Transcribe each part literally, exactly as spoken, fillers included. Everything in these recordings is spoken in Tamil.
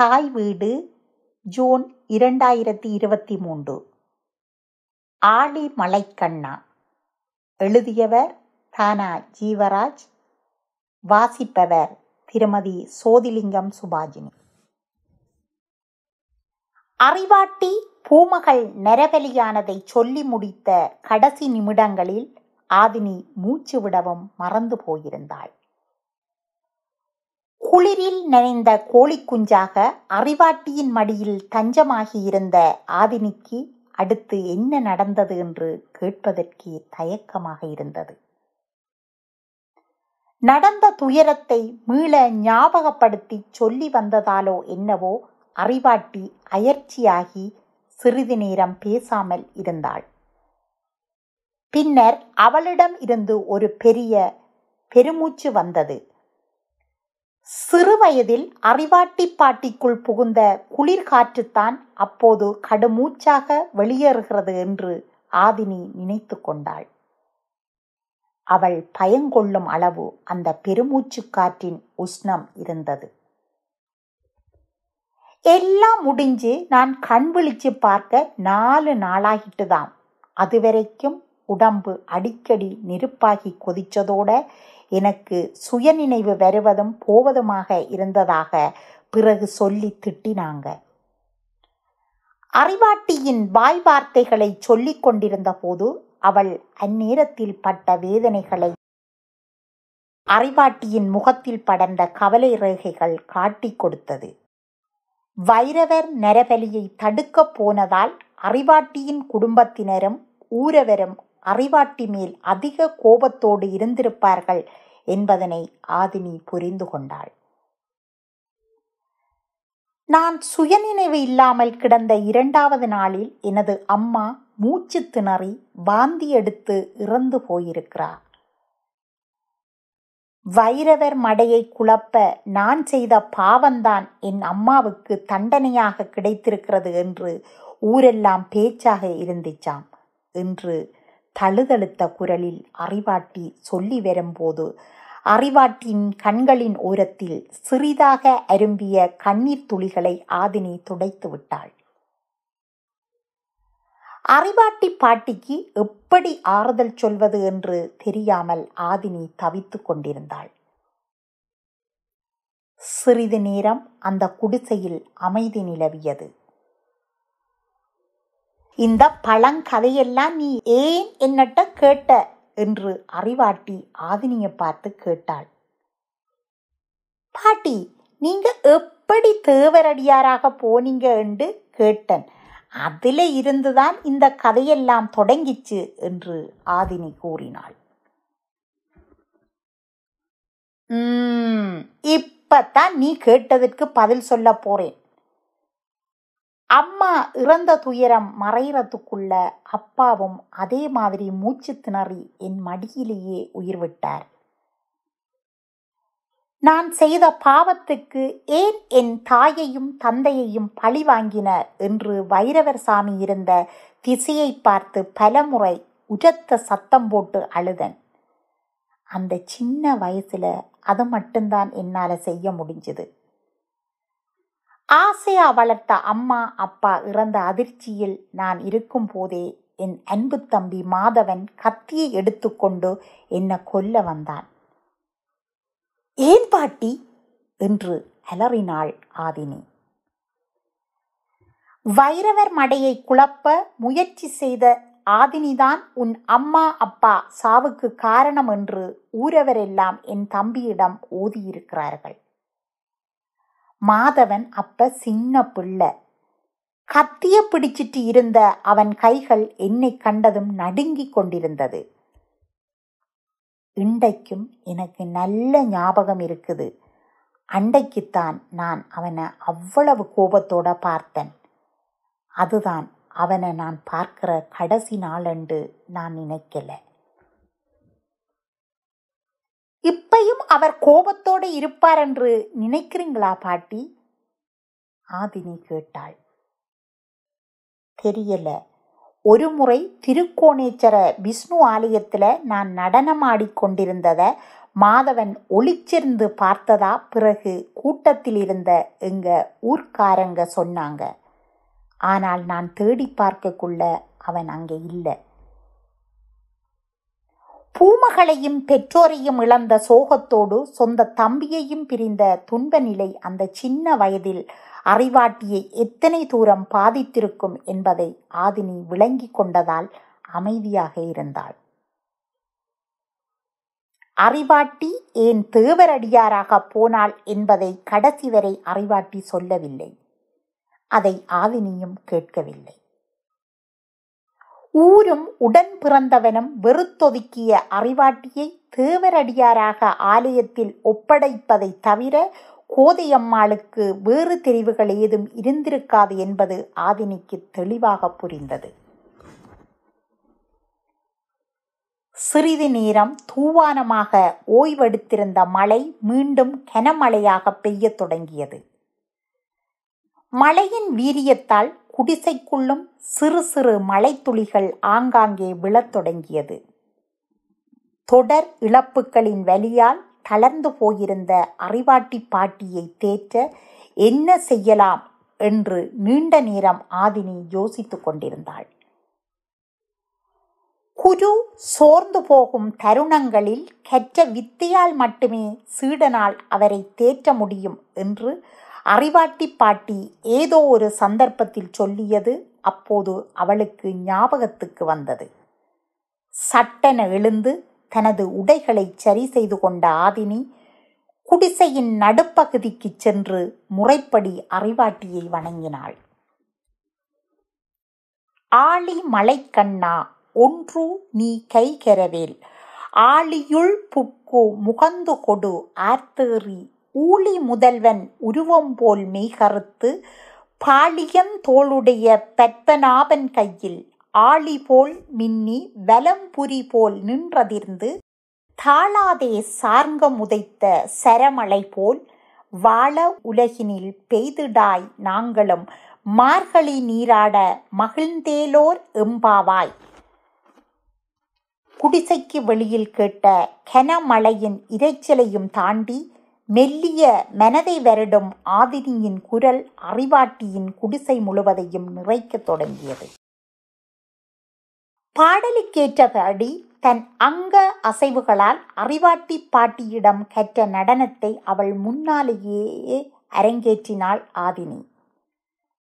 தாய் வீடு ஜூன் இரண்டாயிரத்தி இருபத்தி மூன்று. ஆளி மலைக்கண்ணா. எழுதியவர் தானா ஜீவராஜ். வாசிப்பவர் திருமதி சோதிலிங்கம் சுபாஜினி. அறிவாட்டி பூமகள் நரபலியானதை சொல்லி முடித்த கடைசி நிமிடங்களில் ஆதினி மூச்சு விடவும் மறந்து போயிருந்தாள். குளிரில் நனைந்த கோழிக்குஞ்சாக அறிவாட்டியின் மடியில் தஞ்சமாகியிருந்த ஆதினிக்கு அடுத்து என்ன நடந்தது என்று கேட்பதற்கு தயக்கமாக இருந்தது. நடந்த துயரத்தை மீள ஞாபகப்படுத்தி சொல்லி வந்ததாலோ என்னவோ அறிவாட்டி அயற்சியாகி சிறிது நேரம் பேசாமல் இருந்தாள். பின்னர் அவளிடம் இருந்து ஒரு பெரிய பெருமூச்சு வந்தது. சிறுவயதில் அறிவாட்டி பாட்டிக்குள் புகுந்த குளிர்காற்றுத்தான் அப்போது கடுமூச்சாக வெளியேறுகிறது என்று ஆதினி நினைத்து கொண்டாள். அவள் பயங்கொள்ளும் அளவு அந்த பெருமூச்சு காற்றின் உஷ்ணம் இருந்தது. எல்லாம் முடிஞ்சு நான் கண் விழிச்சு பார்க்க நாலு நாளாகிட்டுதான். அதுவரைக்கும் உடம்பு அடிக்கடி நெருப்பாகி கொதிச்சதோட எனக்கு சுயநினைவு வருவதும் போவதுமாக இருந்ததாக பிறகு சொல்லி திட்டினாங்க. அறிவாட்டியின் வாய் வார்த்தைகளை சொல்லிக் கொண்டிருந்த போது அவள் அந்நேரத்தில் பட்ட வேதனைகளை அறிவாட்டியின் முகத்தில் படர்ந்த கவலை ரேகைகள் காட்டி கொடுத்தது. வைரவர் நரபலியை தடுக்கப் போனதால் அறிவாட்டியின் குடும்பத்தினரும் ஊரவரும் அறிவாட்டி மேல் அதிக கோபத்தோடு இருந்திருப்பார்கள் என்பதனை ஆதினி புரிந்து கொண்டாள். நான் சுயநினைவு இல்லாமல் கிடந்த இரண்டாவது நாளில் எனது அம்மா மூச்சு திணறி வாந்தி எடுத்து இறந்து போயிருக்கிறார். வைரவர் மடையை குழப்ப நான் செய்த பாவம்தான் என் அம்மாவுக்கு தண்டனையாக கிடைத்திருக்கிறது என்று ஊரெல்லாம் பேச்சாக இருந்துச்சாம் என்று தழுதழுத்த குரலில் அறிவாட்டி சொல்லி வரும்போது அறிவாட்டியின் கண்களின் ஓரத்தில் சிறிதாக அரும்பிய கண்ணீர் துளிகளை ஆதினி துடைத்து விட்டாள். அறிவாட்டி பாட்டிக்கு எப்படி ஆறுதல் சொல்வது என்று தெரியாமல் ஆதினி தவித்து கொண்டிருந்தாள். சிறிது நேரம் அந்த குடிசையில் அமைதி நிலவியது. இந்த பழங்கதையெல்லாம் நீ ஏன் என்னட்ட கேட்ட என்று அறிவாட்டி ஆதினியை பார்த்து கேட்டாள். பாட்டி, நீங்க எப்படி தேவரடியாராக போனீங்க என்று கேட்டேன். அதில் இருந்துதான் இந்த கதையெல்லாம் தொடங்கிச்சு என்று ஆதினி கூறினாள். உம் இப்பத்தான் நீ கேட்டதற்கு பதில் சொல்ல போறேன். அம்மா இறந்த துயரம் மறைறதுக்குள்ள அப்பாவும் அதே மாதிரி மூச்சு திணறி என் மடியிலேயே உயிர் விட்டார். நான் செய்த பாவத்துக்கு ஏன் என் தாயையும் தந்தையையும் பழி வாங்கினார் என்று வைரவர் சாமி இருந்த திசையை பார்த்து பலமுறை உரத்த சத்தம் போட்டு அழுதன். அந்த சின்ன வயசுல அது மட்டும்தான் என்னால் செய்ய முடிஞ்சது. ஆசையா வளர்த்த அம்மா அப்பா இறந்த அதிர்ச்சியில் நான் இருக்கும் போதே என் அன்பு தம்பி மாதவன் கத்தியை எடுத்துக்கொண்டு என்னை கொல்ல வந்தான். ஏன் பாட்டி என்று அலறினாள் ஆதினி. வைரவர் மடையை குழப்ப முயற்சி செய்த ஆதினிதான் உன் அம்மா அப்பா சாவுக்கு காரணம் என்று ஊரவரெல்லாம் என் தம்பியிடம் ஓதியிருக்கிறார்கள். மாதவன் அப்ப சின்ன பிள்ளை. கத்திய பிடிச்சிட்டு இருந்த அவன் கைகள் என்னை கண்டதும் நடுங்கிக் கொண்டிருந்தது. இண்டைக்கும் எனக்கு நல்ல ஞாபகம் இருக்குது. அண்டைக்குத்தான் நான் அவனை அவ்வளவு கோபத்தோட பார்த்தேன். அதுதான் அவனை நான் பார்க்கிற கடைசி நாளன்று நான் நினைக்கல. இப்பையும் அவர் கோபத்தோடு இருப்பார் என்று நினைக்கிறீங்களா பாட்டி? ஆதினி கேட்டாள். தெரியல. ஒரு முறை திருக்கோணேச்சர விஷ்ணு ஆலயத்தில் நான் நடனமாடி கொண்டிருந்ததை மாதவன் ஒளிச்சிருந்து பார்த்ததா பிறகு கூட்டத்தில் இருந்த எங்க ஊர்க்காரங்க சொன்னாங்க. ஆனால் நான் தேடி பார்க்கக்குள்ள அவன் அங்கே இல்லை. பூமகளையும் பெற்றோரையும் இழந்த சோகத்தோடு சொந்த தம்பியையும் பிரிந்த துன்ப நிலை அந்த சின்ன வயதில் அறிவாட்டியை எத்தனை தூரம் பாதித்திருக்கும் என்பதை ஆதினி விளங்கி கொண்டதால் அமைதியாக இருந்தாள். அறிவாட்டி ஏன் தேவரடியாராக போனாள் என்பதை கடைசி வரை அறிவாட்டி சொல்லவில்லை. அதை ஆதினியும் கேட்கவில்லை. ஊரும் உடன் பிறந்தவனும் வெறுத்தொதுக்கிய அறிவாட்டியை தேவரடியாராக ஆலயத்தில் ஒப்படைப்பதை தவிர கோதையம்மாளுக்கு வேறு தெரிவுகள் ஏதும் இருந்திருக்காது என்பது ஆதினிக்கு தெளிவாக புரிந்தது. சிறிது நேரம் தூவானமாக ஓய்வெடுத்திருந்த மழை மீண்டும் கனமழையாக பெய்ய தொடங்கியது. மழையின் வீரியத்தால் குடிசைக்குள்ளும் சிறு சிறு மழைத்துளிகள் ஆங்காங்கே விழத் தொடங்கியது. தொடர் இழப்புகளின் வலியால் தளர்ந்து போயிருந்த அறிவாட்டி பாட்டியை தேற்ற என்ன செய்யலாம் என்று நீண்ட நேரம் ஆதினி யோசித்து கொண்டிருந்தாள். குரு சோர்ந்து போகும் தருணங்களில் கற்ற வித்தையால் மட்டுமே சீடனால் அவரை தேற்ற முடியும் என்று அறிவாட்டி பாட்டி ஏதோ ஒரு சந்தர்ப்பத்தில் சொல்லியது அப்போது அவளுக்கு ஞாபகத்துக்கு வந்தது. சட்டென எழுந்து தனது உடைகளை சரி செய்து கொண்ட ஆதினி குடிசையின் நடுப்பகுதிக்கு சென்று முறைப்படி அறிவாட்டியை வணங்கினாள். ஆளி மழைக்கண்ணா ஒன்று நீ கைகரவேல் ஆழியுள் புக்கு முகந்து கொடு ஆர்த்தேறி ஊழி முதல்வன் உருவம் போல் மெய்கறுத்து பாலியன் தோளுடைய பத்மநாபன் கையில் ஆழி போல் மின்னி வலம்புரி போல் நின்றதிர்ந்து தாளாதே சார்கம் உதைத்த சரமலை போல் வாழ உலகினில் பெய்திடாய் நாங்களும் மார்கழி நீராட மகிழ்ந்தேலோர் எம்பாவாய். குடிசைக்கு வெளியில் கேட்ட கனமழையின் இரைச்சலையும் தாண்டி மெல்லிய மனதை வருடும் ஆதினியின் குரல் அறிவாட்டியின் குடிசை முழுவதையும் நிறைக்க தொடங்கியது. பாடலுக்கேற்றபடி தன் அங்க அசைவுகளால் அறிவாட்டி பாட்டியிடம் கற்ற நடனத்தை அவள் முன்னாலேயே அரங்கேற்றினாள் ஆதினி.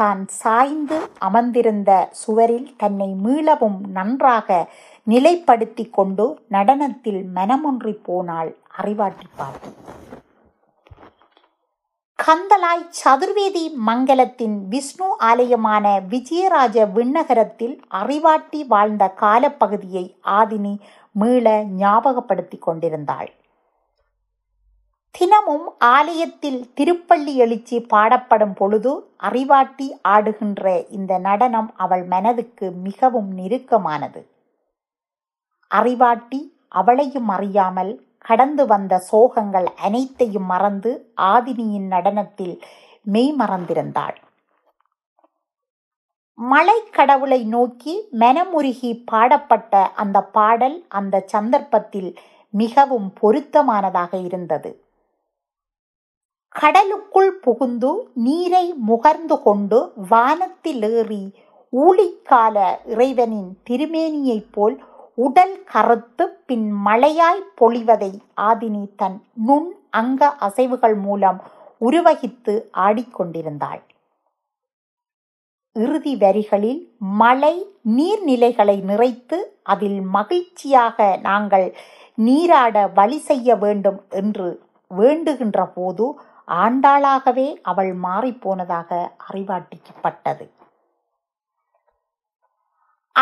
தான் சாய்ந்து அமர்ந்திருந்த சுவரில் தன்னை மீளவும் நன்றாக நிலைப்படுத்தி கொண்டு நடனத்தில் மனமொன்றி போனாள் அறிவாட்டி பாட்டி. கந்தலாய் சதுர்வேதி மங்களத்தின் விஷ்ணு ஆலயமான விஜயராஜ விண்ணகரத்தில் அறிவாட்டி வாழ்ந்த காலப்பகுதியை ஆதினி மீள ஞாபகப்படுத்தி கொண்டிருந்தாள். தினமும் ஆலயத்தில் திருப்பள்ளி எழுச்சி பாடப்படும் பொழுது அறிவாட்டி ஆடுகின்ற இந்த நடனம் அவள் மனதுக்கு மிகவும் நெருக்கமானது. அறிவாட்டி அவளையும் அறியாமல் கடந்து வந்த சோகங்கள் அனைத்தையும் மறந்து ஆதினியின் நடனத்தில் மெய்மறந்திருந்தாள். மலை கடவுளை நோக்கி மனமுருகி பாடப்பட்ட அந்த பாடல் அந்த சந்தர்ப்பத்தில் மிகவும் பொருத்தமானதாக இருந்தது. கடலுக்குள் புகுந்து நீரை முகர்ந்து கொண்டு வானத்தில் ஏறி ஊழிக்கால இறைவனின் திருமேனியைப் போல் உடல் கறுத்து பின் மழையாய் பொழிவதை ஆதினி தன் நுண் அங்க அசைவுகள் மூலம் உருவகித்து ஆடிக்கொண்டிருந்தாள். இறுதி வரிகளில் மழை நீர்நிலைகளை நிறைத்து அதில் மகிழ்ச்சியாக நாங்கள் நீராட வழி செய்ய வேண்டும் என்று வேண்டுகின்ற போது ஆண்டாளாகவே அவள் மாறிப்போனதாக அறிவாட்டிக்கப்பட்டது.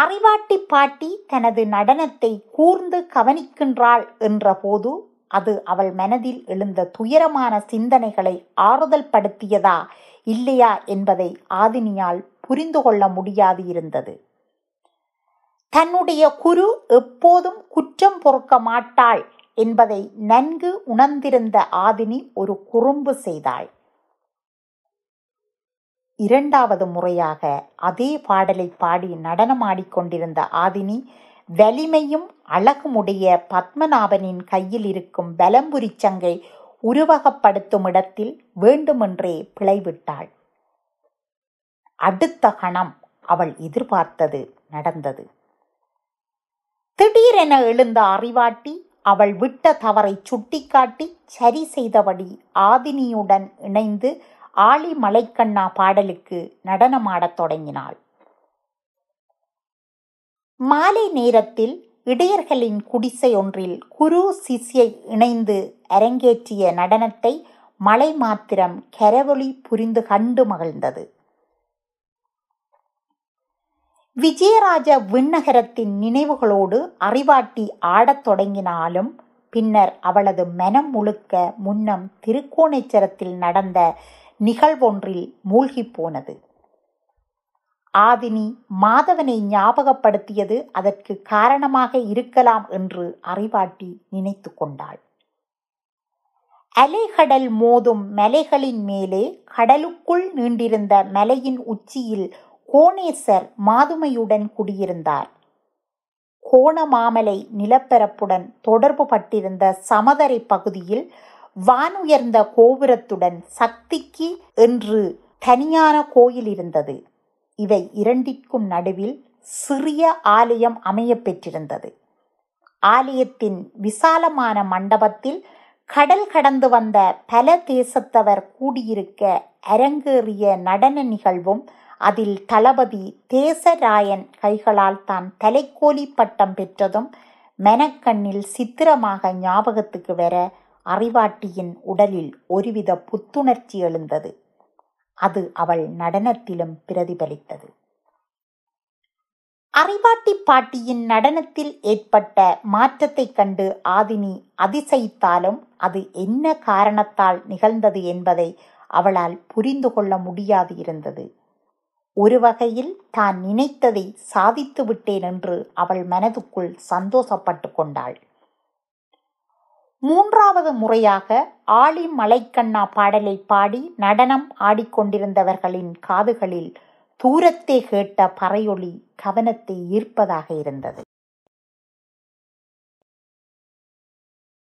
அறிவாட்டி பாட்டி தனது நடனத்தை கூர்ந்து கவனிக்கின்றாள் என்ற போது அது அவள் மனதில் எழுந்த துயரமான சிந்தனைகளை ஆறுதல் படுத்தியதா இல்லையா என்பதை ஆதினியால் புரிந்து கொள்ள முடியாது இருந்தது. தன்னுடைய குரு எப்போதும் குற்றம் பொறுக்க மாட்டாள் என்பதை நன்கு உணர்ந்திருந்த ஆதினி ஒரு குறும்பு செய்தாள். இரண்டாவது முறையாக அதே பாடலை பாடி நடனமாடிக்கொண்டிருந்த ஆதினி வலிமையும் அழகுமுடைய பத்மநாபனின் கையில் இருக்கும் பலம்புரி சங்கை உருவகப்படுத்தும் இடத்தில் வேண்டுமென்றே பிழைவிட்டாள். அடுத்த கணம் அவள் எதிர்பார்த்தது நடந்தது. திடீரென எழுந்த அறிவாட்டி அவள் விட்ட தவறை சுட்டிக்காட்டி சரி செய்தபடி ஆதினியுடன் இணைந்து ஆளி மலைக்கண்ணா பாடலுக்கு நடனமாடத் தொடங்கினாள். மாலை நேரத்தில் இடையர்களின் குடிசை ஒன்றில் குரு சிஷ்யை இணைந்து அரங்கேற்றிய நடனத்தை மலை மாத்திரம் கரவொலி புரிந்து கண்டு மகிழ்ந்தது. விஜயராஜ விண்ணகரத்தின் நினைவுகளோடு அறிவாட்டி ஆடத் தொடங்கினாலும் பின்னர் அவளது மனம் முழுக்க முன்னம் திருக்கோணேச்சரத்தில் நடந்த நிகழ்வொன்றில் மூழ்கி போனது. ஆதினி மாதவனை ஞாபகப்படுத்தியது அதற்கு காரணமாக இருக்கலாம் என்று அறிவாட்டி நினைத்து கொண்டாள். அலைகடல் மோதும் மலைகளின் மேலே கடலுக்குள் நீண்டிருந்த மலையின் உச்சியில் கோணேசர் மாதுமையுடன் குடியிருந்தார். கோணமாமலை நிலப்பரப்புடன் தொடர்பு பட்டிருந்த சமதரை பகுதியில் வானுயர்ந்த கோபுரத்துடன் சக்திக்கு என்று தனியான கோயில் இருந்தது. இவை இரண்டிற்கும் நடுவில் சிறிய ஆலயம் அமைய பெற்றிருந்தது. ஆலயத்தின் விசாலமான மண்டபத்தில் கடல் கடந்து வந்த பல தேசத்தவர் கூடியிருக்க அரங்கேறிய நடன நிகழ்வும் அதில் தளபதி தேசராயன் கைகளால் தான் தலைக்கோலி பட்டம் பெற்றதும் மெனக்கண்ணில் சித்திரமாக ஞாபகத்துக்கு வர அறிவாட்டியின் உடலில் ஒருவித புத்துணர்ச்சி எழுந்தது. அது அவள் நடனத்திலும் பிரதிபலித்தது. அறிவாட்டி பாட்டியின் நடனத்தில் ஏற்பட்ட மாற்றத்தைக் கண்டு ஆதினி அதிசயித்தாலும் அது என்ன காரணத்தால் நிகழ்ந்தது என்பதை அவளால் புரிந்து கொள்ள முடியாது இருந்தது. ஒரு வகையில் தான் நினைத்ததை சாதித்து விட்டேன் என்று அவள் மனதுக்குள் சந்தோஷப்பட்டு கொண்டாள். மூன்றாவது முறையாக ஆழி மழைக்கண்ணா பாடலை பாடி நடனம் ஆடிக்கொண்டிருந்தவர்களின் காதுகளில் தூரத்தே கேட்ட பறையொலி கவனத்தை ஈர்ப்பதாக இருந்தது.